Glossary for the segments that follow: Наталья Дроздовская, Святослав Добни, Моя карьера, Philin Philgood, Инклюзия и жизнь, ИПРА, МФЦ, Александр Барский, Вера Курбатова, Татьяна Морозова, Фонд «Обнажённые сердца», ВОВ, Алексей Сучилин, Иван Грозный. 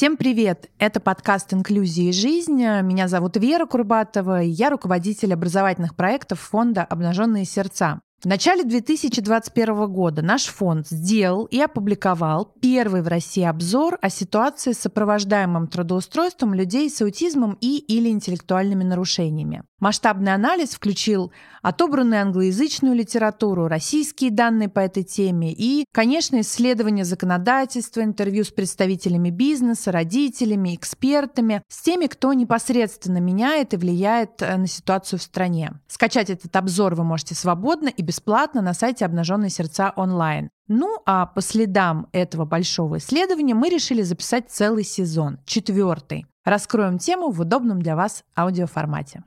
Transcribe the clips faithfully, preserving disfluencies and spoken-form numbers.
Всем привет! Это подкаст «Инклюзия и жизнь». Меня зовут Вера Курбатова, и я руководитель образовательных проектов фонда «Обнажённые сердца». В начале две тысячи двадцать первого года наш фонд сделал и опубликовал первый в России обзор о ситуации с сопровождаемым трудоустройством людей с аутизмом и или интеллектуальными нарушениями. Масштабный анализ включил отобранную англоязычную литературу, российские данные по этой теме и, конечно, исследования законодательства, интервью с представителями бизнеса, родителями, экспертами, с теми, кто непосредственно меняет и влияет на ситуацию в стране. Скачать этот обзор вы можете свободно и бесплатно на сайте «Обнаженные сердца онлайн». Ну, а по следам этого большого исследования мы решили записать целый сезон, четвертый. Раскроем тему в удобном для вас аудиоформате.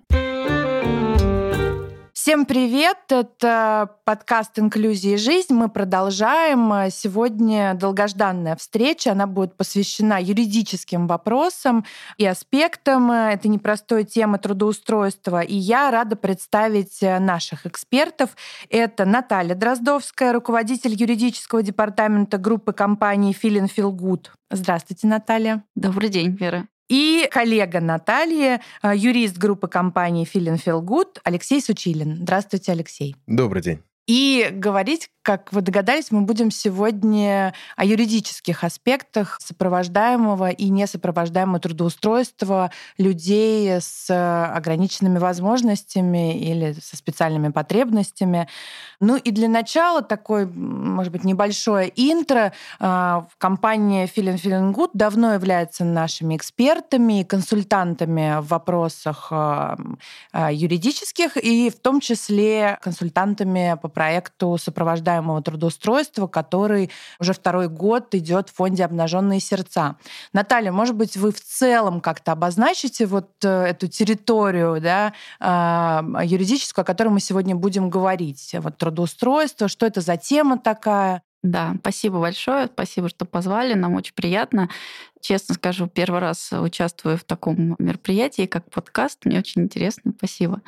Всем привет! Это подкаст «Инклюзия и жизнь». Мы продолжаем. Сегодня долгожданная встреча. Она будет посвящена юридическим вопросам и аспектам этой непростой темы трудоустройства. И я рада представить наших экспертов. Это Наталья Дроздовская, руководитель юридического департамента группы компании Philin Philgood. Здравствуйте, Наталья. Добрый день, Вера. И коллега Натальи, юрист группы компании Philin Philgood Алексей Сучилин. Здравствуйте, Алексей. Добрый день. И говорить, как вы догадались, мы будем сегодня о юридических аспектах сопровождаемого и несопровождаемого трудоустройства людей с ограниченными возможностями или со специальными потребностями. Ну и для начала такой, может быть, небольшое интро. Компания Philin Philgood давно является нашими экспертами и консультантами в вопросах юридических, и в том числе консультантами по проекту сопровождаемого трудоустройства, который уже второй год идет в фонде «Обнаженные сердца». Наталья, может быть, вы в целом как-то обозначите вот эту территорию, да, юридическую, о которой мы сегодня будем говорить? Вот трудоустройство, что это за тема такая? Да, спасибо большое, спасибо, что позвали, нам очень приятно. Честно скажу, первый раз участвую в таком мероприятии, как подкаст, мне очень интересно, спасибо.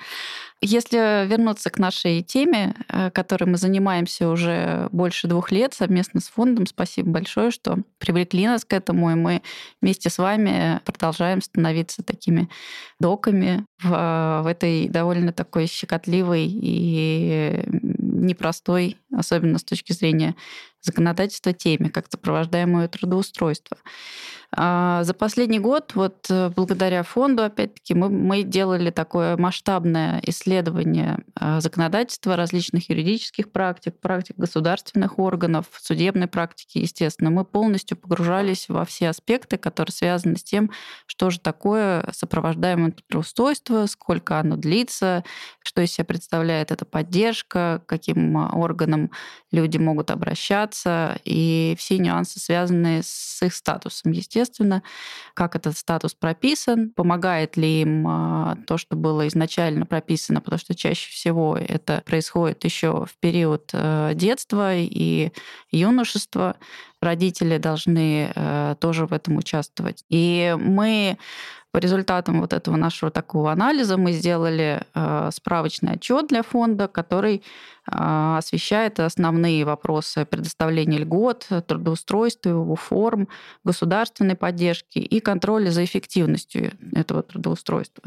Если вернуться к нашей теме, которой мы занимаемся уже больше двух лет совместно с фондом, спасибо большое, что привлекли нас к этому, и мы вместе с вами продолжаем становиться такими доками в, в этой довольно такой щекотливой и непростой, особенно с точки зрения законодательства, теме, как сопровождаемое трудоустройство. За последний год, вот благодаря фонду, опять-таки, мы, мы делали такое масштабное исследование законодательства различных юридических практик, практик государственных органов, судебной практики, естественно. Мы полностью погружались во все аспекты, которые связаны с тем, что же такое сопровождаемое трудоустройство, сколько оно длится, что из себя представляет эта поддержка, к каким органам люди могут обращаться, и все нюансы, связанные с их статусом, естественно. Естественно, как этот статус прописан, помогает ли им то, что было изначально прописано, потому что чаще всего это происходит еще в период детства и юношества. Родители должны тоже в этом участвовать. И мы по результатам вот этого нашего такого анализа мы сделали справочный отчет для фонда, который освещает основные вопросы предоставления льгот, трудоустройства, его форм, государственной поддержки и контроля за эффективностью этого трудоустройства.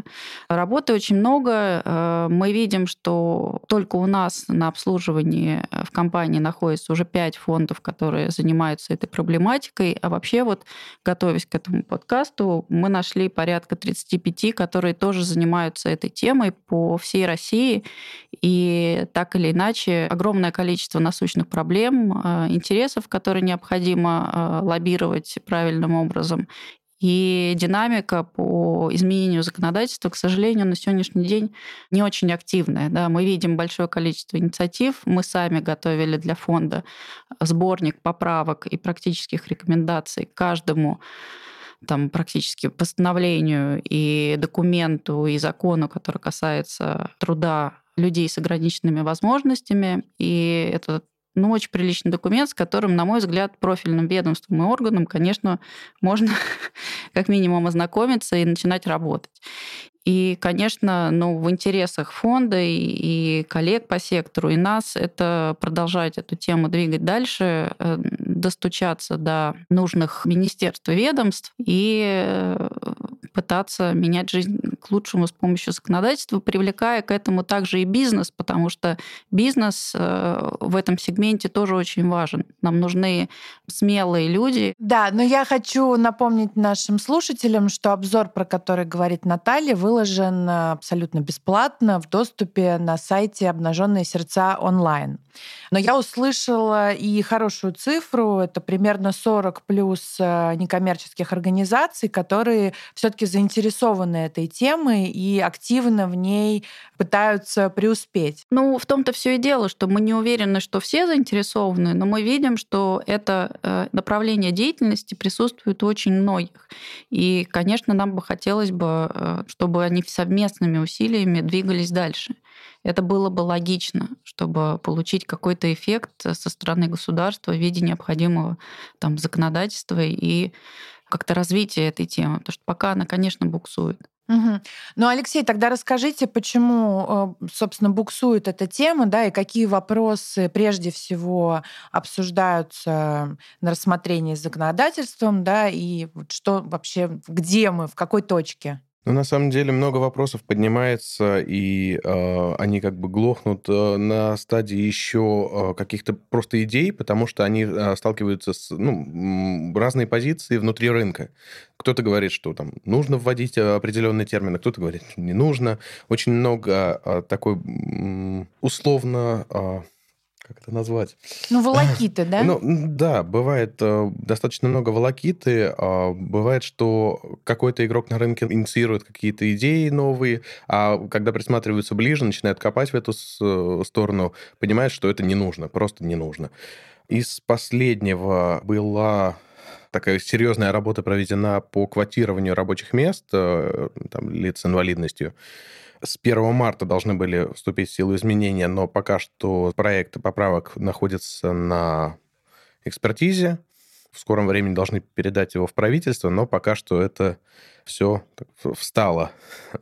Работы очень много. Мы видим, что только у нас на обслуживании в компании находится уже пять фондов, которые занимаются этой проблематикой. А вообще, вот, готовясь к этому подкасту, мы нашли порядка тридцать пять, которые тоже занимаются этой темой по всей России. И так или иначе, Иначе огромное количество насущных проблем, интересов, которые необходимо лоббировать правильным образом. И динамика по изменению законодательства, к сожалению, на сегодняшний день не очень активная. Да, мы видим большое количество инициатив. Мы сами готовили для фонда сборник поправок и практических рекомендаций к каждому там практически постановлению и документу, и закону, который касается труда людей с ограниченными возможностями. И это ну, очень приличный документ, с которым, на мой взгляд, профильным ведомством и органам, конечно, можно как минимум ознакомиться и начинать работать. И, конечно, ну, в интересах фонда и, и коллег по сектору, и нас это продолжать эту тему двигать дальше, достучаться до нужных министерств и ведомств и пытаться менять жизнь к лучшему с помощью законодательства, привлекая к этому также и бизнес, потому что бизнес в этом сегменте тоже очень важен. Нам нужны смелые люди. Да, но я хочу напомнить нашим слушателям, что обзор, про который говорит Наталья, выложен абсолютно бесплатно в доступе на сайте «Обнажённые сердца» онлайн. Но я услышала и хорошую цифру, это примерно сорок плюс некоммерческих организаций, которые все-таки заинтересованы этой темой и активно в ней пытаются преуспеть. Ну, в том-то все и дело, что мы не уверены, что все заинтересованы, но мы видим, что это направление деятельности присутствует у очень многих. И, конечно, нам бы хотелось бы, чтобы они совместными усилиями двигались дальше. Это было бы логично, чтобы получить какой-то эффект со стороны государства в виде необходимого там, законодательства и как-то развития этой темы, потому что пока она, конечно, буксует. Угу. Ну, Алексей, тогда расскажите, почему, собственно, буксует эта тема, да, и какие вопросы прежде всего обсуждаются на рассмотрении с законодательством, да, и что вообще, где мы, в какой точке? Ну, на самом деле много вопросов поднимается, и э, они как бы глохнут э, на стадии еще э, каких-то просто идей, потому что они э, сталкиваются с ну, разные позиции внутри рынка. Кто-то говорит, что там нужно вводить определенные термины, кто-то говорит, что не нужно. Очень много э, такой э, условно... Э, как это назвать? Ну, волокиты, да? Ну, да, бывает э, достаточно много волокиты. Э, бывает, что какой-то игрок на рынке инициирует какие-то идеи новые, а когда присматриваются ближе, начинают копать в эту с- сторону, понимают, что это не нужно, просто не нужно. Из последнего была... такая серьезная работа проведена по квотированию рабочих мест там, лиц с инвалидностью. С первого марта должны были вступить в силу изменения, но пока что проект поправок находится на экспертизе. В скором времени должны передать его в правительство, но пока что это все встало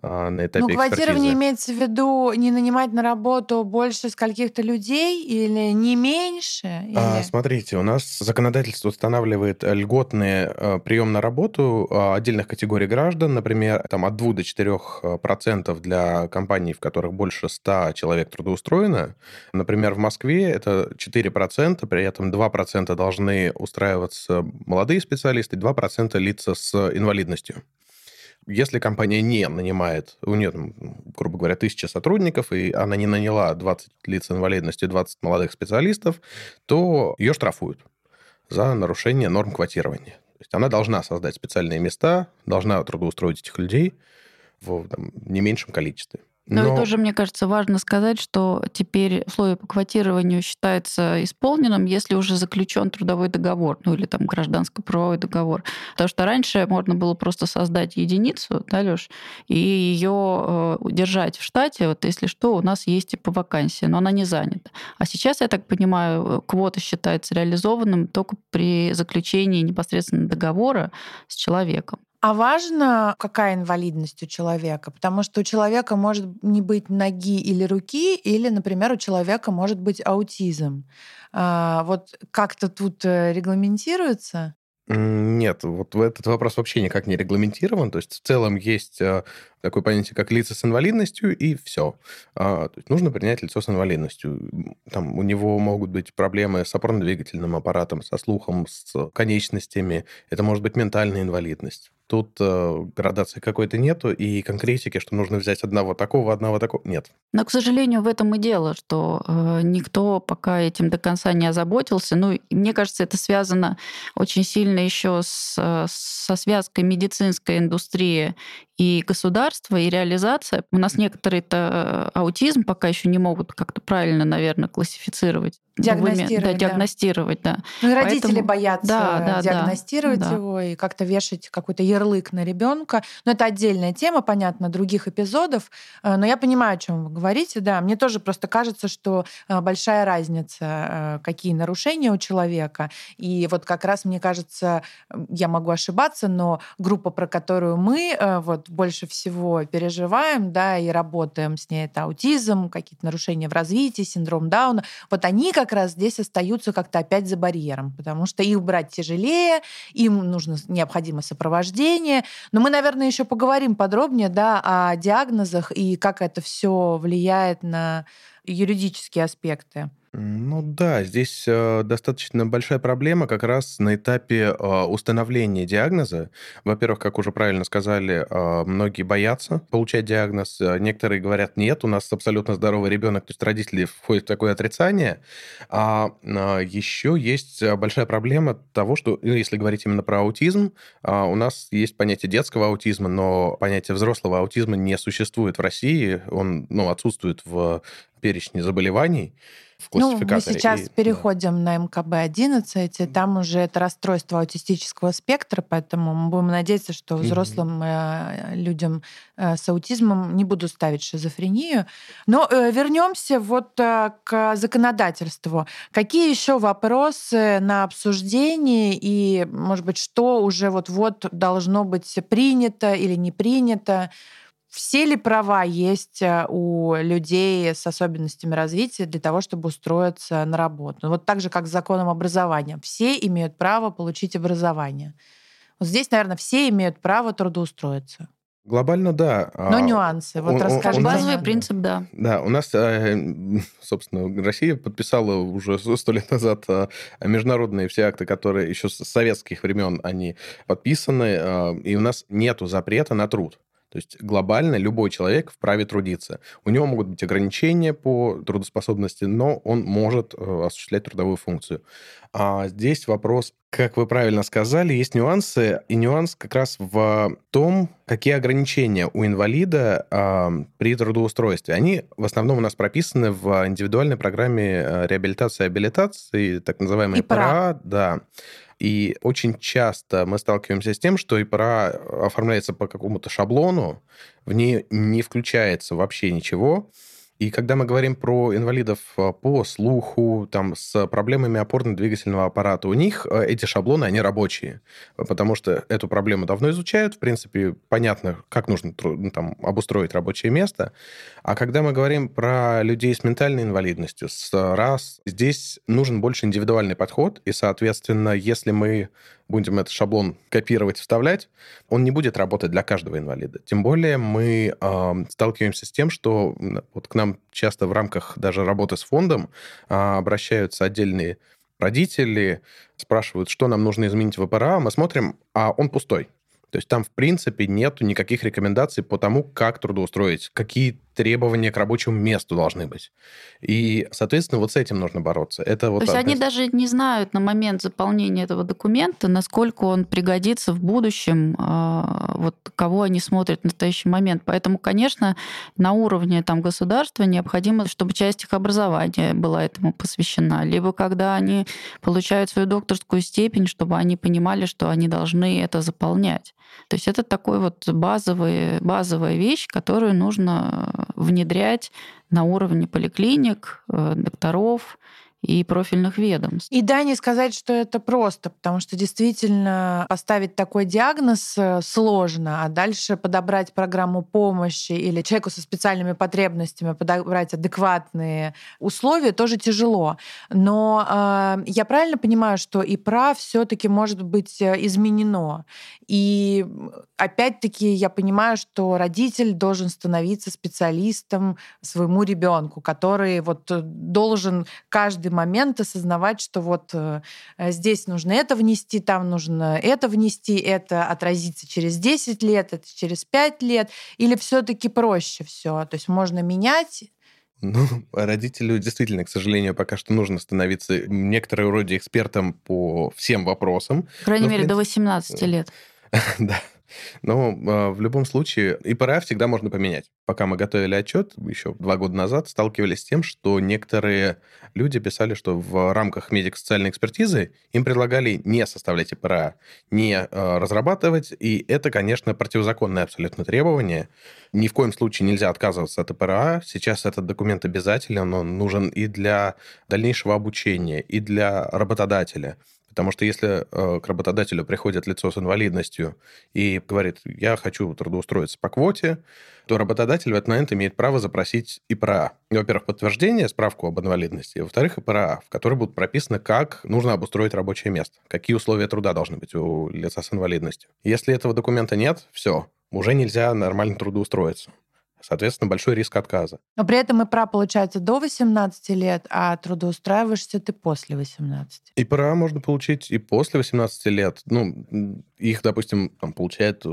на этапе экспертизы. Ну, квотирование имеется в виду не нанимать на работу больше скольких-то людей или не меньше? Или... А, смотрите, у нас законодательство устанавливает льготный а, прием на работу а, отдельных категорий граждан, например, там, от двух до четырёх процентов для компаний, в которых больше ста человек трудоустроено. Например, в Москве это четыре процента, при этом два процента должны устраиваться молодые специалисты, два процента лица с инвалидностью. Если компания не нанимает, у нее, грубо говоря, тысяча сотрудников, и она не наняла двадцать лиц инвалидностью, двадцать молодых специалистов, то ее штрафуют за нарушение норм квотирования. То есть она должна создать специальные места, должна трудоустроить этих людей в там, не меньшем количестве. Но... Ну и тоже, мне кажется, важно сказать, что теперь условие по квотированию считается исполненным, если уже заключен трудовой договор, ну или там гражданско-правовой договор. Потому что раньше можно было просто создать единицу, да, Лёш, и ее держать в штате, вот если что, у нас есть и по вакансии, но она не занята. А сейчас, я так понимаю, квота считается реализованным только при заключении непосредственно договора с человеком. А важно, какая инвалидность у человека? Потому что у человека может не быть ноги или руки, или, например, у человека может быть аутизм. Вот как-то тут регламентируется? Нет, вот этот вопрос вообще никак не регламентирован. То есть в целом есть такое понятие, как лица с инвалидностью, и все. То есть нужно принять лицо с инвалидностью. Там у него могут быть проблемы с опорно-двигательным аппаратом, со слухом, с конечностями. Это может быть ментальная инвалидность. Тут э, градации какой-то нету, и конкретики, что нужно взять одного такого, одного такого, нет. Но, к сожалению, в этом и дело, что э, никто пока этим до конца не озаботился. Ну, мне кажется, это связано очень сильно еще с, со связкой медицинской индустрии и государства, и реализация. У нас некоторые-то аутизм пока еще не могут как-то правильно, наверное, классифицировать. диагностировать, да, да. диагностировать, да. Ну и родители Поэтому... боятся да, да, диагностировать да, да. его и как-то вешать какой-то ярлык на ребенка. Но это отдельная тема, понятно, других эпизодов. Но я понимаю, о чем вы говорите, да. Мне тоже просто кажется, что большая разница, какие нарушения у человека. И вот как раз мне кажется, я могу ошибаться, но группа, про которую мы вот больше всего переживаем, да, и работаем с ней, это аутизм, какие-то нарушения в развитии, синдром Дауна. Вот они как как раз здесь остаются как-то опять за барьером, потому что их брать тяжелее, им нужно необходимо сопровождение. Но мы, наверное, еще поговорим подробнее, да, о диагнозах и как это все влияет на юридические аспекты. Ну да, здесь э, достаточно большая проблема как раз на этапе э, установления диагноза. Во-первых, как уже правильно сказали, э, многие боятся получать диагноз. Некоторые говорят, нет, у нас абсолютно здоровый ребенок, то есть родители входят в такое отрицание. А э, еще есть большая проблема того, что, если говорить именно про аутизм, э, у нас есть понятие детского аутизма, но понятие взрослого аутизма не существует в России, он ну, отсутствует в перечне заболеваний. Ну, мы сейчас и, переходим да. на эм ка бэ одиннадцать, там уже это расстройство аутистического спектра, поэтому мы будем надеяться, что взрослым mm-hmm. людям с аутизмом не будут ставить шизофрению. Но вернемся вот к законодательству. Какие еще вопросы на обсуждении и, может быть, что уже вот-вот должно быть принято или не принято? Все ли права есть у людей с особенностями развития для того, чтобы устроиться на работу? Вот так же, как с законом образования. Все имеют право получить образование. Вот здесь, наверное, все имеют право трудоустроиться. Глобально, да. Но нюансы. Вот расскажите. Базовый принцип, да. Да, у нас, собственно, Россия подписала уже сто лет назад международные все акты, которые еще с советских времен они подписаны, и у нас нету запрета на труд. То есть глобально любой человек вправе трудиться. У него могут быть ограничения по трудоспособности, но он может осуществлять трудовую функцию. А здесь вопрос, как вы правильно сказали, есть нюансы. И нюанс как раз в том, какие ограничения у инвалида э, при трудоустройстве. Они в основном у нас прописаны в индивидуальной программе реабилитации и абилитации, так называемой ИПРА. Да. И очень часто мы сталкиваемся с тем, что ИПРА оформляется по какому-то шаблону, в ней не включается вообще ничего. И когда мы говорим про инвалидов по слуху, там, с проблемами опорно-двигательного аппарата, у них эти шаблоны, они рабочие, потому что эту проблему давно изучают, в принципе, понятно, как нужно там, обустроить рабочее место. А когда мы говорим про людей с ментальной инвалидностью, с раз, здесь нужен больше индивидуальный подход, и, соответственно, если мы будем этот шаблон копировать, вставлять, он не будет работать для каждого инвалида. Тем более мы э, сталкиваемся с тем, что вот к нам часто в рамках даже работы с фондом э, обращаются отдельные родители, спрашивают, что нам нужно изменить в ИПРА, мы смотрим, а он пустой. То есть там, в принципе, нет никаких рекомендаций по тому, как трудоустроить, какие требования к рабочему месту должны быть. И, соответственно, вот с этим нужно бороться. Это вот То есть одна... они даже не знают на момент заполнения этого документа, насколько он пригодится в будущем, вот кого они смотрят в настоящий момент. Поэтому, конечно, на уровне там, государства необходимо, чтобы часть их образования была этому посвящена. Либо когда они получают свою докторскую степень, чтобы они понимали, что они должны это заполнять. То есть это такой вот базовый, базовая вещь, которую нужно внедрять на уровне поликлиник, докторов и профильных ведомств. И да, не сказать, что это просто, потому что действительно поставить такой диагноз сложно, а дальше подобрать программу помощи или человеку со специальными потребностями подобрать адекватные условия тоже тяжело. Но э, я правильно понимаю, что ИПРА все-таки может быть изменено? И опять-таки я понимаю, что родитель должен становиться специалистом своему ребенку, который вот должен каждый момент осознавать, что вот здесь нужно это внести, там нужно это внести, это отразится через десять лет, это через пять лет, или все-таки проще все, то есть можно менять. Ну, родителю действительно, к сожалению, пока что нужно становиться некоторого рода экспертом по всем вопросам. По крайней мере, до восемнадцати лет. Да. Но в любом случае ИПРА всегда можно поменять. Пока мы готовили отчет, еще два года назад сталкивались с тем, что некоторые люди писали, что в рамках медико-социальной экспертизы им предлагали не составлять ИПРА, не разрабатывать, и это, конечно, противозаконное абсолютно требование. Ни в коем случае нельзя отказываться от ИПРА. Сейчас этот документ обязателен, он нужен и для дальнейшего обучения, и для работодателя. Потому что если к работодателю приходит лицо с инвалидностью и говорит, я хочу трудоустроиться по квоте, то работодатель в этот момент имеет право запросить ИПРА. Во-первых, подтверждение, справку об инвалидности, во-вторых, ИПРА, в которой будут прописаны, как нужно обустроить рабочее место, какие условия труда должны быть у лица с инвалидностью. Если этого документа нет, все, уже нельзя нормально трудоустроиться. Соответственно, большой риск отказа. Но при этом ИПРА получается до восемнадцати лет, а трудоустраиваешься ты после восемнадцати. ИПРА можно получить и после восемнадцати лет. Ну, их, допустим, там, получает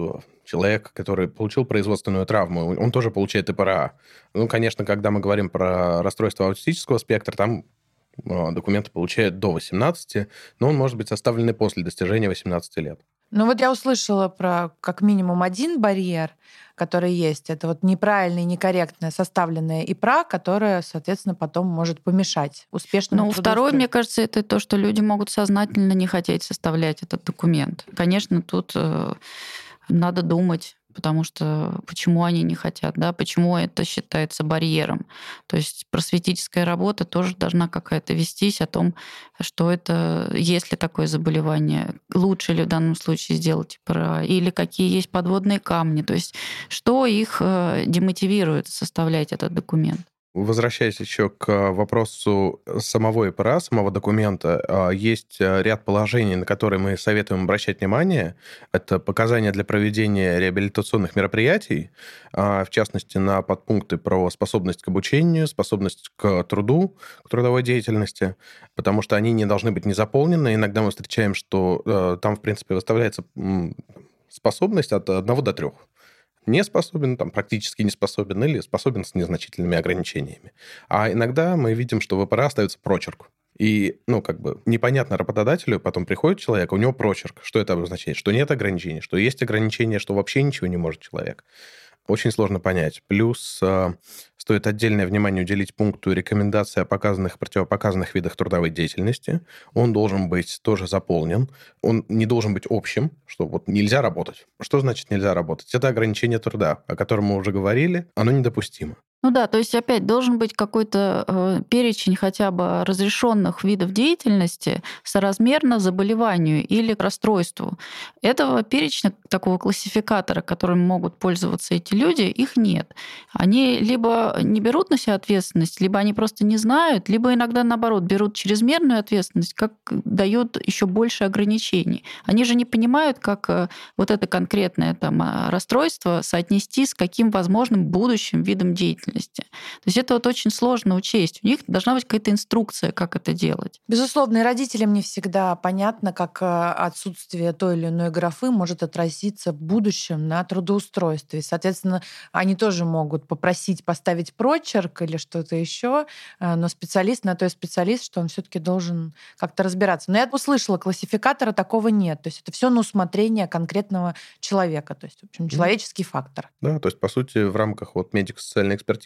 человек, который получил производственную травму, он тоже получает ИПРА. Ну, конечно, когда мы говорим про расстройство аутистического спектра, там документы получают до восемнадцати, но он может быть составлен и после достижения восемнадцати лет. Ну вот я услышала про как минимум один барьер, который есть. Это вот неправильная, некорректная составленная ИПРА, которая, соответственно, потом может помешать успешному трудоустройству. Ну, второе, мне кажется, это то, что люди могут сознательно не хотеть составлять этот документ. Конечно, тут э, надо думать, потому что почему они не хотят, да, почему это считается барьером. То есть просветительская работа тоже должна какая-то вестись о том, что это, есть ли такое заболевание, лучше ли в данном случае сделать ИПРА, или какие есть подводные камни, то есть что их демотивирует составлять этот документ. Возвращаясь еще к вопросу самого ИПРА, самого документа, есть ряд положений, на которые мы советуем обращать внимание. Это показания для проведения реабилитационных мероприятий, в частности, на подпункты про способность к обучению, способность к труду, к трудовой деятельности, потому что они не должны быть незаполнены. Иногда мы встречаем, что там, в принципе, выставляется способность от одного до трех. Не способен, там, практически не способен или способен с незначительными ограничениями. А иногда мы видим, что в ИПРА остается прочерк. И, ну, как бы непонятно работодателю, потом приходит человек, у него прочерк. Что это обозначает? Что нет ограничений, что есть ограничения, что вообще ничего не может человек. Очень сложно понять. Плюс э, стоит отдельное внимание уделить пункту рекомендации о показанных и противопоказанных видах трудовой деятельности. Он должен быть тоже заполнен. Он не должен быть общим, что вот нельзя работать. Что значит нельзя работать? Это ограничение труда, о котором мы уже говорили. Оно недопустимо. Ну да, то есть опять должен быть какой-то э, перечень хотя бы разрешенных видов деятельности соразмерно заболеванию или расстройству. Этого перечня, такого классификатора, которым могут пользоваться эти люди, их нет. Они либо не берут на себя ответственность, либо они просто не знают, либо иногда, наоборот, берут чрезмерную ответственность, как дают еще больше ограничений. Они же не понимают, как э, вот это конкретное там, расстройство соотнести с каким возможным будущим видом деятельности. То есть это вот очень сложно учесть. У них должна быть какая-то инструкция, как это делать. Безусловно, и родителям не всегда понятно, как отсутствие той или иной графы может отразиться в будущем на трудоустройстве. Соответственно, они тоже могут попросить поставить прочерк или что-то еще, но специалист на то и специалист, что он все-таки должен как-то разбираться. Но я услышала, классификатора такого нет. То есть это все на усмотрение конкретного человека. То есть, в общем, человеческий фактор. Да, то есть, по сути, в рамках вот медико-социальной экспертизы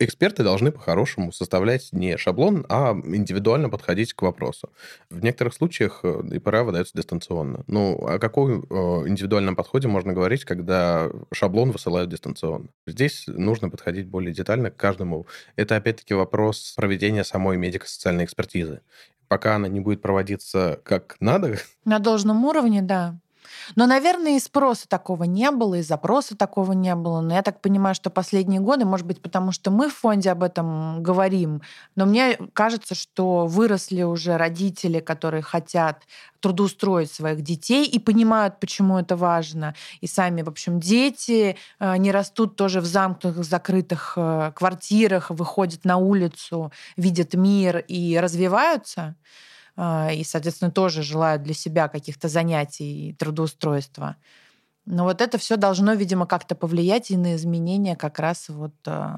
эксперты должны по-хорошему составлять не шаблон, а индивидуально подходить к вопросу. В некоторых случаях ИПРА выдаются дистанционно. Ну, о каком индивидуальном подходе можно говорить, когда шаблон высылают дистанционно? Здесь нужно подходить более детально к каждому. Это, опять-таки, вопрос проведения самой медико-социальной экспертизы. Пока она не будет проводиться как надо... На должном уровне, да. Но, наверное, и спроса такого не было, и запроса такого не было. Но я так понимаю, что последние годы, может быть, потому что мы в фонде об этом говорим, но мне кажется, что выросли уже родители, которые хотят трудоустроить своих детей и понимают, почему это важно. И сами, в общем, дети не растут тоже в замкнутых, закрытых квартирах, выходят на улицу, видят мир и развиваются. И, соответственно, тоже желают для себя каких-то занятий и трудоустройства. Но вот это все должно, видимо, как-то повлиять и на изменения как раз вот ну, э,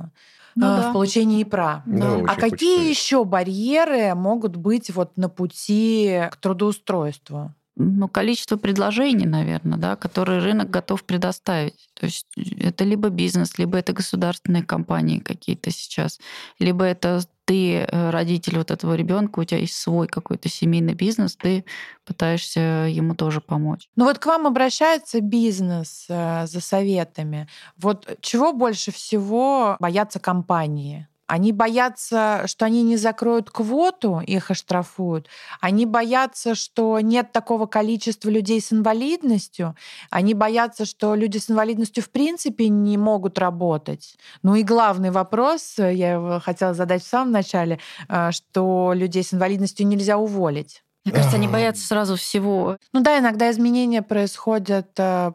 да. в получении ИПРА. Да, а какие еще барьеры могут быть вот на пути к трудоустройству? ну, количество предложений, наверное, да, которые рынок готов предоставить. То есть это либо бизнес, либо это государственные компании какие-то сейчас, либо это ты родитель вот этого ребенка, у тебя есть свой какой-то семейный бизнес, ты пытаешься ему тоже помочь. Ну вот к вам обращается бизнес за советами. Вот чего больше всего боятся компании? Они боятся, что они не закроют квоту, их оштрафуют. Они боятся, что нет такого количества людей с инвалидностью. Они боятся, что люди с инвалидностью в принципе не могут работать. Ну и главный вопрос, я его хотела задать в самом начале, что людей с инвалидностью нельзя уволить. Мне кажется, они боятся сразу всего. Ну да, иногда изменения происходят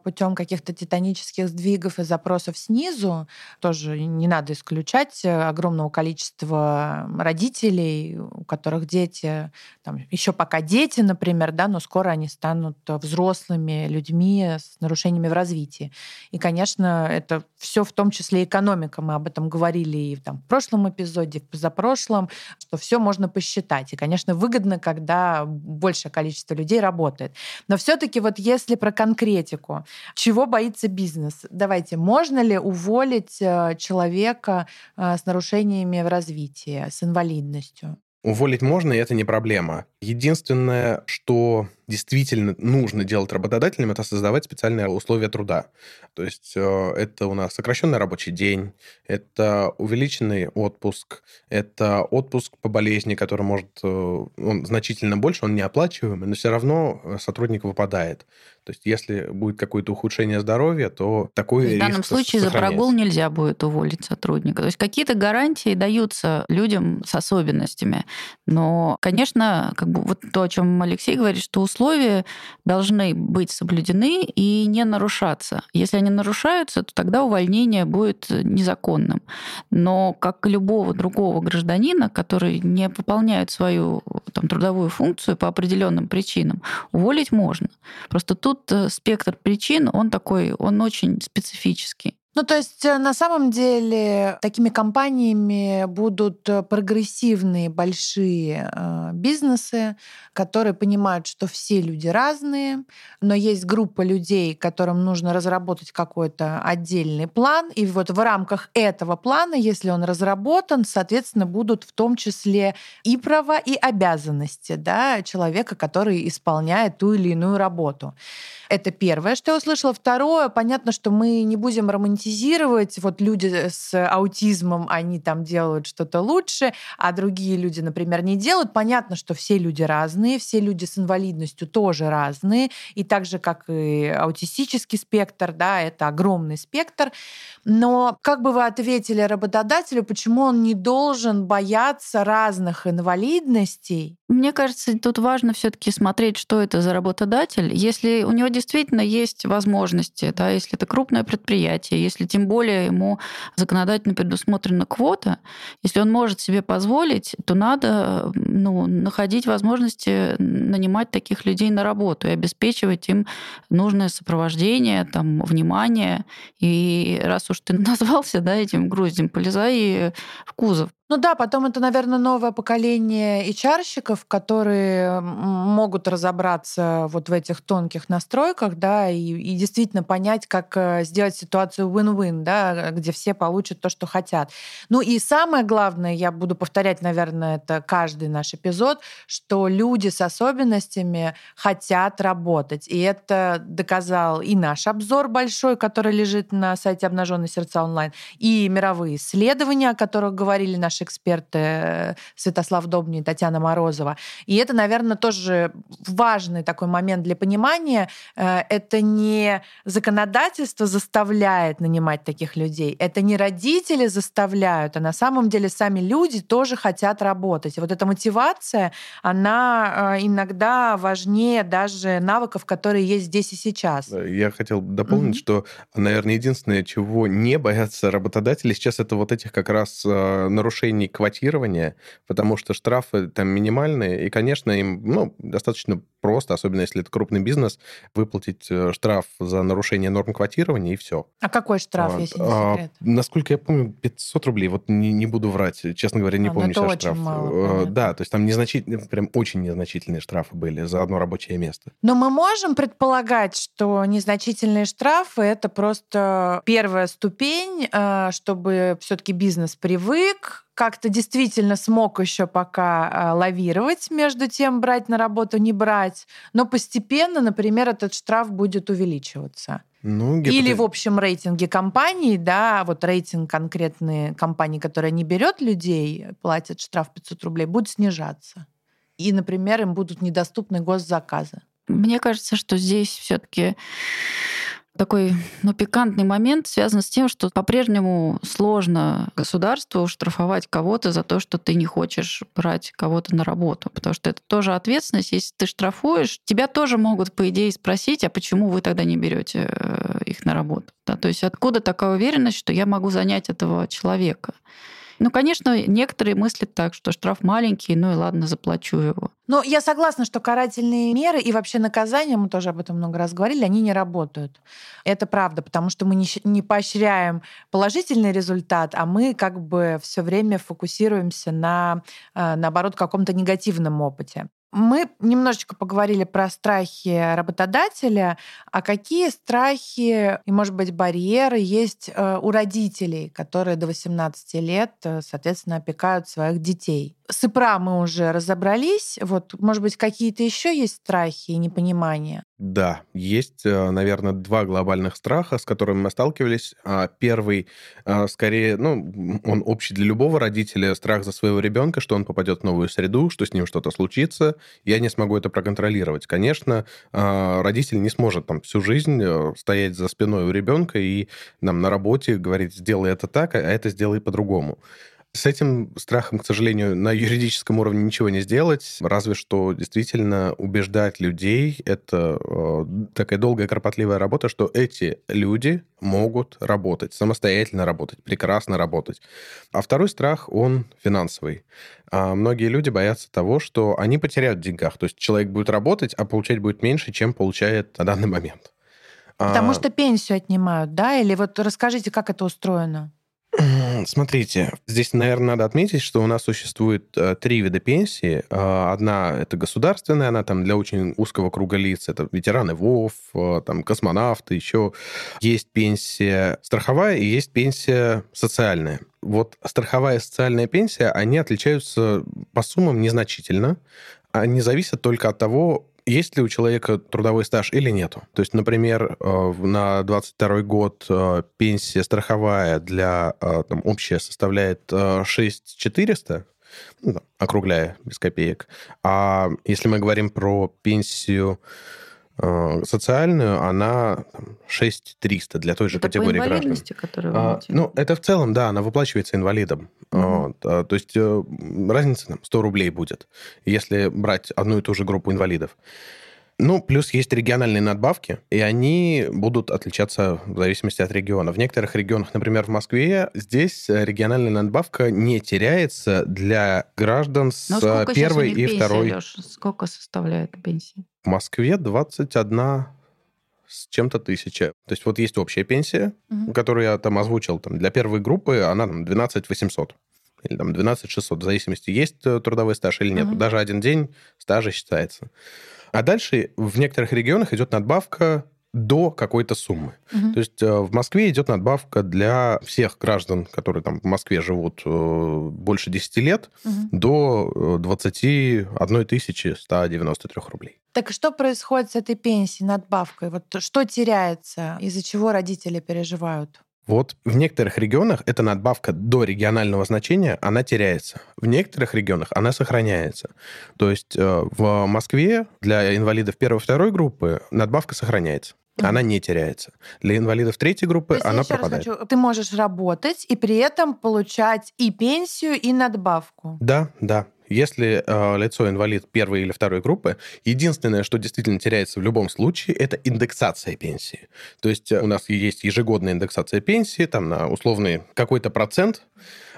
путем каких-то титанических сдвигов и запросов снизу. Тоже не надо исключать огромного количества родителей, у которых дети, там, еще пока дети, например, да, но скоро они станут взрослыми людьми с нарушениями в развитии. И, конечно, это все в том числе экономика. Мы об этом говорили и там, в прошлом эпизоде, и в позапрошлом, что все можно посчитать. И, конечно, выгодно, когда большее количество людей работает. Но все-таки вот если про конкретику, чего боится бизнес? Давайте, можно ли уволить человека с нарушениями в развитии, с инвалидностью? Уволить можно, и это не проблема. Единственное, что действительно нужно делать работодателям, это создавать специальные условия труда. То есть это у нас сокращенный рабочий день, это увеличенный отпуск, это отпуск по болезни, который может... Он значительно больше, он неоплачиваемый, но все равно сотрудник выпадает. То есть если будет какое-то ухудшение здоровья, то такой риск сохраняется. В данном случае за прогул нельзя будет уволить сотрудника. То есть какие-то гарантии даются людям с особенностями. Но, конечно, как бы вот то, о чем Алексей говорит, что условия должны быть соблюдены и не нарушаться. Если они нарушаются, то тогда увольнение будет незаконным. Но как и любого другого гражданина, который не выполняет свою там, трудовую функцию по определенным причинам, уволить можно. Просто тут спектр причин, он такой, он очень специфический. Ну, то есть, на самом деле, такими компаниями будут прогрессивные большие э, бизнесы, которые понимают, что все люди разные, но есть группа людей, которым нужно разработать какой-то отдельный план, и вот в рамках этого плана, если он разработан, соответственно, будут в том числе и права, и обязанности, да, человека, который исполняет ту или иную работу. Это первое, что я услышала. Второе, понятно, что мы не будем романтизировать Вот люди с аутизмом, они там делают что-то лучше, а другие люди, например, не делают. Понятно, что все люди разные, все люди с инвалидностью тоже разные. И так же, как и аутистический спектр, да, это огромный спектр. Но как бы вы ответили работодателю, почему он не должен бояться разных инвалидностей? Мне кажется, тут важно все-таки смотреть, что это за работодатель. Если у него действительно есть возможности, да, если это крупное предприятие, если тем более ему законодательно предусмотрена квота, если он может себе позволить, то надо, ну, находить возможности нанимать таких людей на работу и обеспечивать им нужное сопровождение, там, внимание. И раз уж ты назвался, да, этим груздем, полезай в кузов. Ну да, потом это, наверное, новое поколение эйч ар-щиков, которые могут разобраться вот в этих тонких настройках, да, и, и действительно понять, как сделать ситуацию win-win, да, где все получат то, что хотят. Ну и самое главное, я буду повторять, наверное, это каждый наш эпизод, что люди с особенностями хотят работать. И это доказал и наш обзор большой, который лежит на сайте «Обнажённые сердца онлайн», и мировые исследования, о которых говорили наши эксперты Святослав Добни и Татьяна Морозова. И это, наверное, тоже важный такой момент для понимания. Это не законодательство заставляет нанимать таких людей, это не родители заставляют, а на самом деле сами люди тоже хотят работать. И вот эта мотивация, она иногда важнее даже навыков, которые есть здесь и сейчас. Я хотел дополнить, mm-hmm. что, наверное, единственное, чего не боятся работодатели сейчас, это вот этих как раз нарушений направлении квотирования, потому что штрафы там минимальные, и, конечно, им ну, достаточно просто, особенно если это крупный бизнес, выплатить штраф за нарушение норм квотирования, и все. А какой штраф, вот. Если не секрет? А, насколько я помню, пятьсот рублей, вот не, не буду врать, честно говоря, не а, помню сейчас штраф. Мало, да, то есть там незначительные, прям очень незначительные штрафы были за одно рабочее место. Но мы можем предполагать, что незначительные штрафы — это просто первая ступень, чтобы все-таки бизнес привык, как-то действительно смог еще пока лавировать между тем, брать на работу, не брать, но постепенно, например, этот штраф будет увеличиваться. Ну, гипотез... Или в общем рейтинге компаний, да, вот рейтинг конкретной компании, которая не берет людей, платит штраф пятьсот рублей, будет снижаться. И, например, им будут недоступны госзаказы. Мне кажется, что здесь все-таки такой, ну, пикантный момент связан с тем, что по-прежнему сложно государству штрафовать кого-то за то, что ты не хочешь брать кого-то на работу, потому что это тоже ответственность. Если ты штрафуешь, тебя тоже могут, по идее, спросить, а почему вы тогда не берете их на работу? Да, то есть откуда такая уверенность, что я могу занять этого человека? Ну, конечно, некоторые мыслят так, что штраф маленький, ну и ладно, заплачу его. Но я согласна, что карательные меры и вообще наказания, мы тоже об этом много раз говорили, они не работают. Это правда, потому что мы не поощряем положительный результат, а мы как бы все время фокусируемся на, наоборот, каком-то негативном опыте. Мы немножечко поговорили про страхи работодателя, а какие страхи и, может быть, барьеры есть у родителей, которые до восемнадцати лет, соответственно, опекают своих детей. С ИПРА мы уже разобрались. Вот, может быть, какие-то еще есть страхи и непонимания? Да, есть, наверное, два глобальных страха, с которыми мы сталкивались. Первый, скорее, ну, он общий для любого родителя, страх за своего ребенка, что он попадет в новую среду, что с ним что-то случится, я не смогу это проконтролировать. Конечно, родитель не сможет там всю жизнь стоять за спиной у ребенка и нам на работе говорить, сделай это так, а это сделай по-другому. С этим страхом, к сожалению, на юридическом уровне ничего не сделать, разве что действительно убеждать людей, это э, такая долгая, кропотливая работа, что эти люди могут работать, самостоятельно работать, прекрасно работать. А второй страх, он финансовый. А многие люди боятся того, что они потеряют в деньгах, то есть человек будет работать, а получать будет меньше, чем получает на данный момент. Потому а... что пенсию отнимают, да? Или вот расскажите, как это устроено? Смотрите, здесь, наверное, надо отметить, что у нас существует три вида пенсии. Одна – это государственная, она там для очень узкого круга лиц. Это ветераны ВОВ, там, космонавты, еще. Есть пенсия страховая и есть пенсия социальная. Вот страховая и социальная пенсия, они отличаются по суммам незначительно. Они зависят только от того, есть ли у человека трудовой стаж или нету. То есть, например, на двадцать второй год пенсия страховая для там, общая составляет шесть тысяч четыреста, ну, округляя без копеек. А если мы говорим про пенсию социальную, она шесть тысяч триста для той же это категории по инвалидности, граждан. А, ну, это в целом, да, она выплачивается инвалидам. Mm-hmm. А, то есть разница там сто рублей будет, если брать одну и ту же группу инвалидов. Ну, плюс есть региональные надбавки, и они будут отличаться в зависимости от региона. В некоторых регионах, например, в Москве, здесь региональная надбавка не теряется для граждан с первой и пенсия, второй... Лёш, сколько составляет пенсия? В Москве двадцать одна с чем-то тысяча. То есть вот есть общая пенсия, угу. которую я там озвучил, там, для первой группы она там, двенадцать тысяч восемьсот. Или там двенадцать тысяч шестьсот, в зависимости, есть трудовой стаж или нет. Uh-huh. Даже один день стажа считается. А дальше в некоторых регионах идет надбавка до какой-то суммы. Uh-huh. То есть в Москве идет надбавка для всех граждан, которые там в Москве живут больше десяти лет, uh-huh. до двадцати одной тысячи ста девяноста трёх рублей. Так что происходит с этой пенсией, надбавкой? Вот что теряется, из-за чего родители переживают? Вот в некоторых регионах эта надбавка до регионального значения, она теряется. В некоторых регионах она сохраняется. То есть в Москве для инвалидов первой и второй группы надбавка сохраняется. Она не теряется. Для инвалидов третьей группы она я еще пропадает. Раз хочу, ты можешь работать и при этом получать и пенсию, и надбавку. Да, да. Если э, лицо инвалид первой или второй группы, единственное, что действительно теряется в любом случае, это индексация пенсии. То есть у нас есть ежегодная индексация пенсии, там на условный какой-то процент.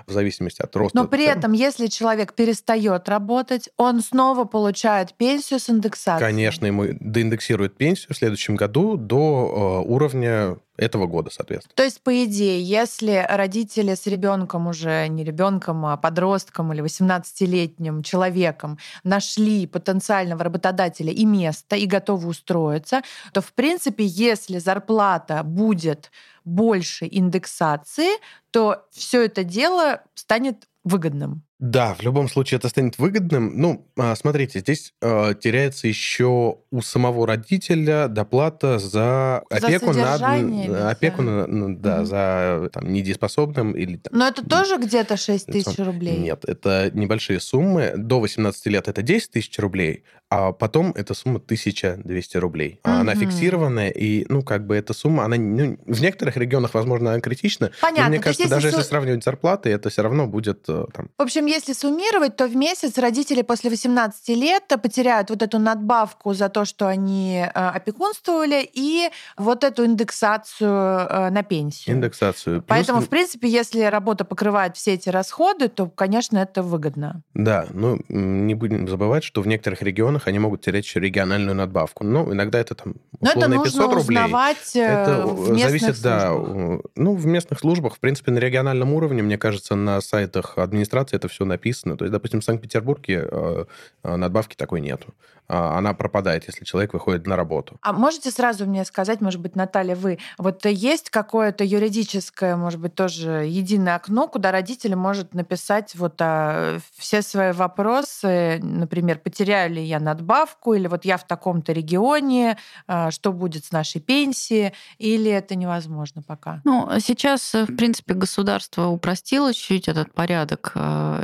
в зависимости от роста. Но при этом, если человек перестает работать, он снова получает пенсию с индексацией. Конечно, ему доиндексируют пенсию в следующем году до уровня этого года, соответственно. То есть, по идее, если родители с ребенком уже, не ребенком, а подростком или восемнадцатилетним человеком нашли потенциального работодателя и место, и готовы устроиться, то, в принципе, если зарплата будет больше индексации, то все это дело станет выгодным. Да, в любом случае это станет выгодным. Ну, смотрите, здесь э, теряется еще у самого родителя доплата за опеку, за над, опеку на, на, да, mm-hmm. за там, недееспособным. Или, там, но это тоже не, где-то шесть тысяч рублей? Нет, это небольшие суммы. До восемнадцати лет это десять тысяч рублей, а потом эта сумма тысяча двести рублей. Mm-hmm. Она фиксированная, и, ну, как бы эта сумма, она ну, в некоторых регионах, возможно, она критична. Понятно. Но мне кажется, даже если су... сравнивать зарплаты, это все равно будет... Там... В общем, если суммировать, то в месяц родители после восемнадцати лет потеряют вот эту надбавку за то, что они опекунствовали, и вот эту индексацию на пенсию. Индексацию. Поэтому, плюс... в принципе, если работа покрывает все эти расходы, то, конечно, это выгодно. Да, но не будем забывать, что в некоторых регионах они могут терять еще региональную надбавку. Ну, иногда это там условные пятьсот рублей. Но это нужно узнавать это в местных зависит, службах. Да, ну, в местных службах, в принципе, на региональном уровне, мне кажется, на сайтах администрации это все написано. То есть, допустим, в Санкт-Петербурге надбавки такой нету. Она пропадает, если человек выходит на работу. А можете сразу мне сказать, может быть, Наталья, вы, вот есть какое-то юридическое, может быть, тоже единое окно, куда родитель может написать вот а, все свои вопросы, например, потеряю ли я надбавку, или вот я в таком-то регионе, а, что будет с нашей пенсией, или это невозможно пока? Ну, сейчас, в принципе, государство упростило чуть-чуть этот порядок.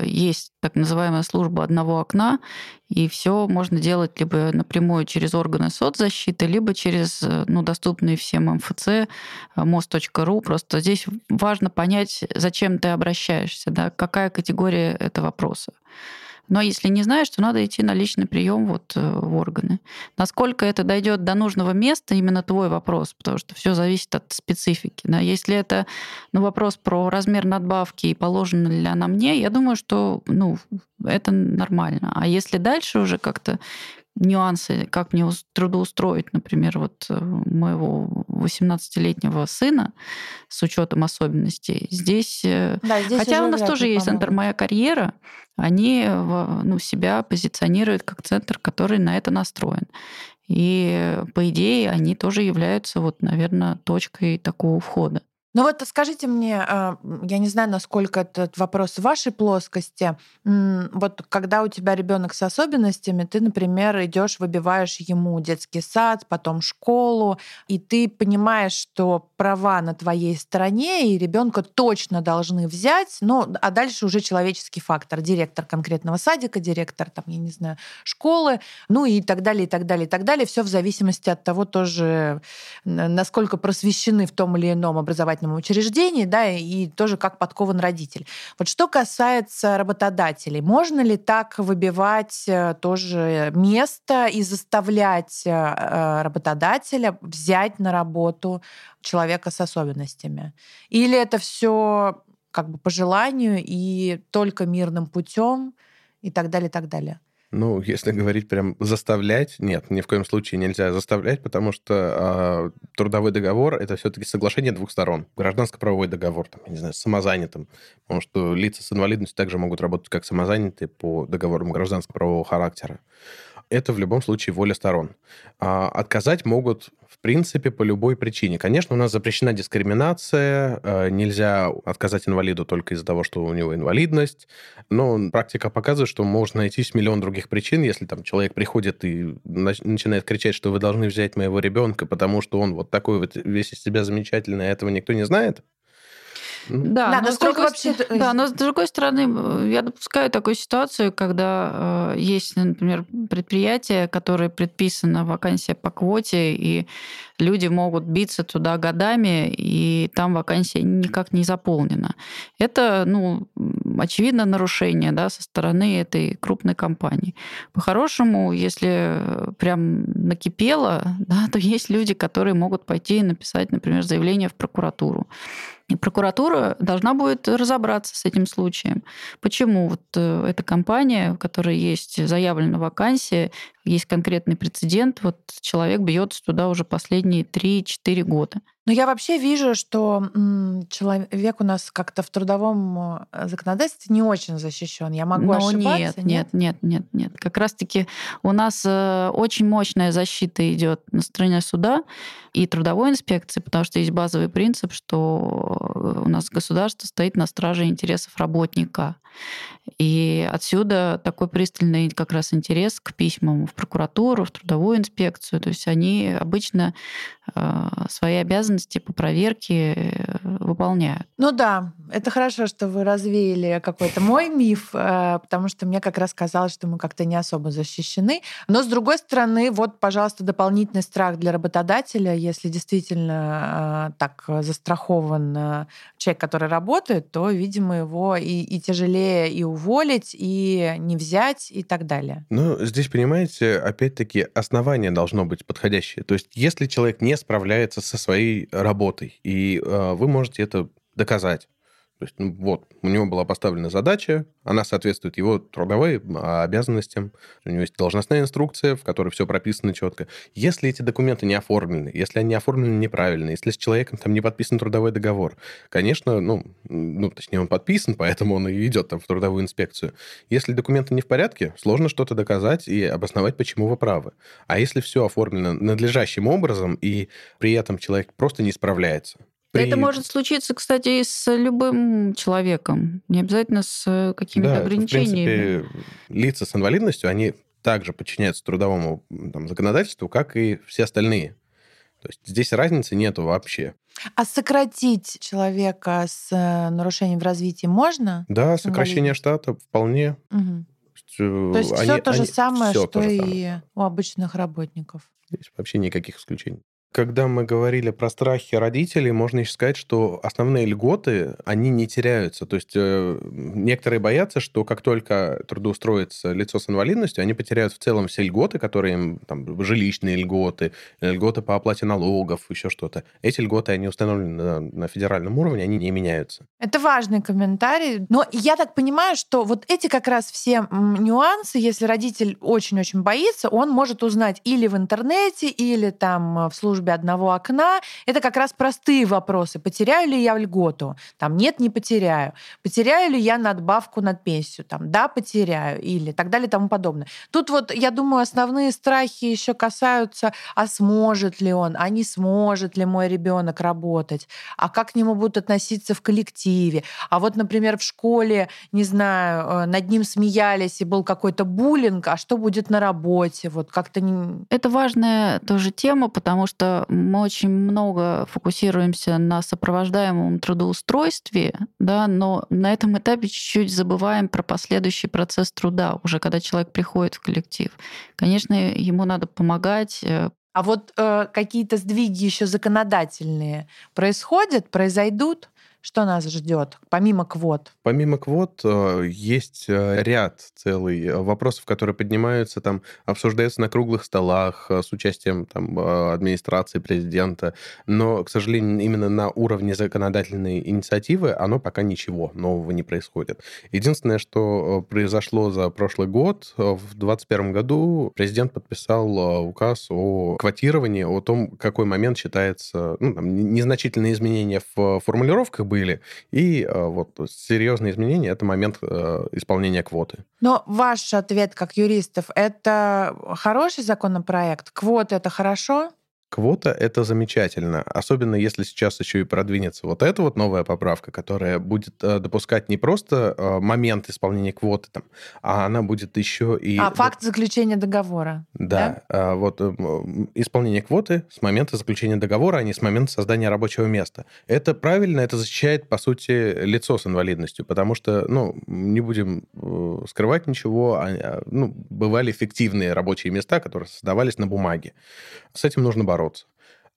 Есть так называемая служба одного окна, и все можно делать либо напрямую через органы соцзащиты, либо через ну, доступные всем МФЦ, мос точка ру. Просто здесь важно понять, зачем ты обращаешься, да, какая категория это вопроса. Но если не знаешь, то надо идти на личный прием вот в органы. Насколько это дойдет до нужного места, именно твой вопрос, потому что все зависит от специфики. Да. Если это ну, вопрос про размер надбавки и положена ли она мне, я думаю, что ну, это нормально. А если дальше уже как-то нюансы, как мне трудоустроить, например, вот моего восемнадцатилетнего сына с учетом особенностей. Здесь, да, здесь хотя у нас тоже есть помогут. Центр «Моя карьера», они ну, себя позиционируют как центр, который на это настроен. И, по идее, они тоже являются, вот, наверное, точкой такого входа. Ну вот скажите мне, я не знаю, насколько этот вопрос в вашей плоскости. Вот когда у тебя ребенок с особенностями, ты, например, идешь, выбиваешь ему детский сад, потом школу, и ты понимаешь, что права на твоей стороне, и ребенка точно должны взять. Ну, а дальше уже человеческий фактор: директор конкретного садика, директор, там, я не знаю, школы, ну и так далее, и так далее, и так далее. Все в зависимости от того, тоже, насколько просвещены в том или ином образовательном учреждении, да, и тоже как подкован родитель. Вот что касается работодателей, можно ли так выбивать тоже место и заставлять работодателя взять на работу человека с особенностями? Или это все как бы по желанию и только мирным путем и так далее, и так далее? Ну, если говорить прям заставлять, нет, ни в коем случае нельзя заставлять, потому что э, трудовой договор – это все-таки соглашение двух сторон. Гражданско-правовой договор, там, я не знаю, с самозанятым, потому что лица с инвалидностью также могут работать как самозанятые по договорам гражданско-правового характера. Это в любом случае воля сторон. А отказать могут, в принципе, по любой причине. Конечно, у нас запрещена дискриминация, нельзя отказать инвалиду только из-за того, что у него инвалидность, но практика показывает, что можно найти миллион других причин, если там человек приходит и начинает кричать, что вы должны взять моего ребенка, потому что он вот такой вот весь из себя замечательный, а этого никто не знает. Да, да, но сколько вообще... да, но с другой стороны, я допускаю такую ситуацию, когда э, есть, например, предприятие, которое предписано вакансия по квоте, и люди могут биться туда годами, и там вакансия никак не заполнена. Это, ну, очевидно, нарушение, да, со стороны этой крупной компании. По-хорошему, если прям накипело, да, то есть люди, которые могут пойти и написать, например, заявление в прокуратуру. И прокуратура должна будет разобраться с этим случаем. Почему вот эта компания, в которой есть заявлена вакансия, есть конкретный прецедент, вот человек бьется туда уже последние три-четыре года. Но я вообще вижу, что человек у нас как-то в трудовом законодательстве не очень защищен. Я могу Но ошибаться? Нет, нет, нет, нет, нет. Как раз-таки у нас очень мощная защита идет на стороне суда и трудовой инспекции, потому что есть базовый принцип, что у нас государство стоит на страже интересов работника. И отсюда такой пристальный как раз интерес к письмам в прокуратуру, в трудовую инспекцию. То есть они обычно свои обязанности по проверке выполняют. Ну да, это хорошо, что вы развеяли какой-то мой миф, потому что мне как раз казалось, что мы как-то не особо защищены. Но, с другой стороны, вот, пожалуйста, дополнительный страх для работодателя, если действительно так застрахован человек, который работает, то, видимо, его и, и тяжелее и уволить, и не взять, и так далее. Ну, здесь, понимаете, опять-таки, основание должно быть подходящее. То есть, если человек не справляется со своей работой, и э, вы можете это доказать. То есть, ну, вот, у него была поставлена задача, она соответствует его трудовым обязанностям, у него есть должностная инструкция, в которой все прописано четко. Если эти документы не оформлены, если они оформлены неправильно, если с человеком там не подписан трудовой договор, конечно, ну, ну точнее, он подписан, поэтому он и идет там в трудовую инспекцию. Если документы не в порядке, сложно что-то доказать и обосновать, почему вы правы. А если все оформлено надлежащим образом, и при этом человек просто не справляется, При... Это может случиться, кстати, и с любым человеком, не обязательно с какими-то да, ограничениями. В принципе, лица с инвалидностью, они также подчиняются трудовому там, законодательству, как и все остальные. То есть здесь разницы нету вообще. А сократить человека с нарушением в развитии можно? Да, сокращение штата вполне. Угу. То есть они, все то же они... самое, все что же и самое. У обычных работников. Здесь вообще никаких исключений. Когда мы говорили про страхи родителей, можно еще сказать, что основные льготы, они не теряются. То есть некоторые боятся, что как только трудоустроится лицо с инвалидностью, они потеряют в целом все льготы, которые им, там, жилищные льготы, льготы по оплате налогов, еще что-то. Эти льготы, они установлены на, на федеральном уровне, они не меняются. Это важный комментарий. Но я так понимаю, что вот эти как раз все нюансы, если родитель очень-очень боится, он может узнать или в интернете, или там в службе одного окна, это как раз простые вопросы. Потеряю ли я льготу? Там, нет, не потеряю. Потеряю ли я надбавку на пенсию? Там, да, потеряю. Или так далее и тому подобное. Тут вот, я думаю, основные страхи еще касаются, а сможет ли он, а не сможет ли мой ребенок работать, а как к нему будут относиться в коллективе. А вот, например, в школе, не знаю, над ним смеялись, и был какой-то буллинг, а что будет на работе? Вот как-то... Это важная тоже тема, потому что мы очень много фокусируемся на сопровождаемом трудоустройстве, да, но на этом этапе чуть-чуть забываем про последующий процесс труда, уже когда человек приходит в коллектив. Конечно, ему надо помогать. А вот э, какие-то сдвиги еще законодательные происходят, произойдут? Что нас ждет, помимо квот? Помимо квот есть ряд целый вопросов, которые поднимаются, там, обсуждаются на круглых столах с участием там, администрации, президента. Но, к сожалению, именно на уровне законодательной инициативы оно пока ничего нового не происходит. Единственное, что произошло за прошлый год, в двадцать первом году президент подписал указ о квотировании, о том, какой момент считается... Ну, там, незначительные изменения в формулировках были, и вот серьезные изменения — это момент э, исполнения квоты. Но ваш ответ как юристов — это хороший законопроект? Квоты — это хорошо? Квота — это замечательно, особенно если сейчас еще и продвинется вот эта вот новая поправка, которая будет допускать не просто момент исполнения квоты, там, а она будет еще и... А факт заключения договора. Да, да? Вот исполнение квоты с момента заключения договора, а не с момента создания рабочего места. Это правильно, это защищает, по сути, лицо с инвалидностью, потому что, ну, не будем скрывать ничего, а, ну, бывали фиктивные рабочие места, которые создавались на бумаге. С этим нужно бороться.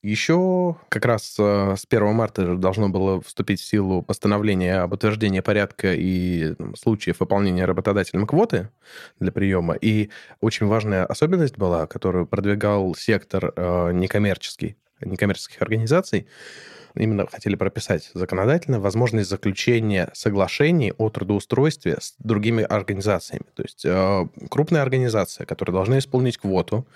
Еще как раз с первого марта должно было вступить в силу постановление об утверждении порядка и там, случаев выполнения работодателем квоты для приема. И очень важная особенность была, которую продвигал сектор э, некоммерческий, некоммерческих организаций, именно хотели прописать законодательно возможность заключения соглашений о трудоустройстве с другими организациями. То есть э, крупная организация, которая должна исполнить квоту,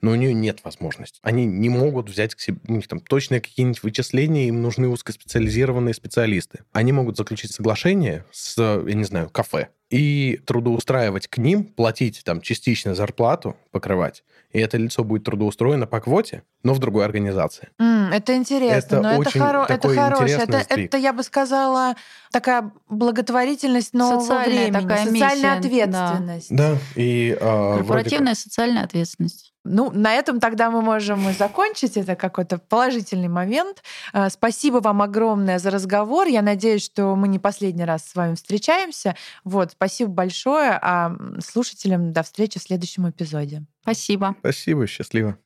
но у нее нет возможности. Они не могут взять к себе, у них там точные какие-нибудь вычисления, им нужны узкоспециализированные специалисты. Они могут заключить соглашение с, я не знаю, кафе, и трудоустраивать к ним, платить там частично зарплату, покрывать, и это лицо будет трудоустроено по квоте, но в другой организации. Mm, это интересно, это но очень это, хоро- такой это хорошее. Это, это, я бы сказала, такая благотворительность нового социальная времени, такая социальная миссия, ответственность. Да, да. И, э, корпоративная как... социальная ответственность. Ну, на этом тогда мы можем и закончить. Это какой-то положительный момент. Спасибо вам огромное за разговор. Я надеюсь, что мы не последний раз с вами встречаемся. Вот, спасибо большое. А слушателям до встречи в следующем эпизоде. Спасибо. Спасибо, счастливо.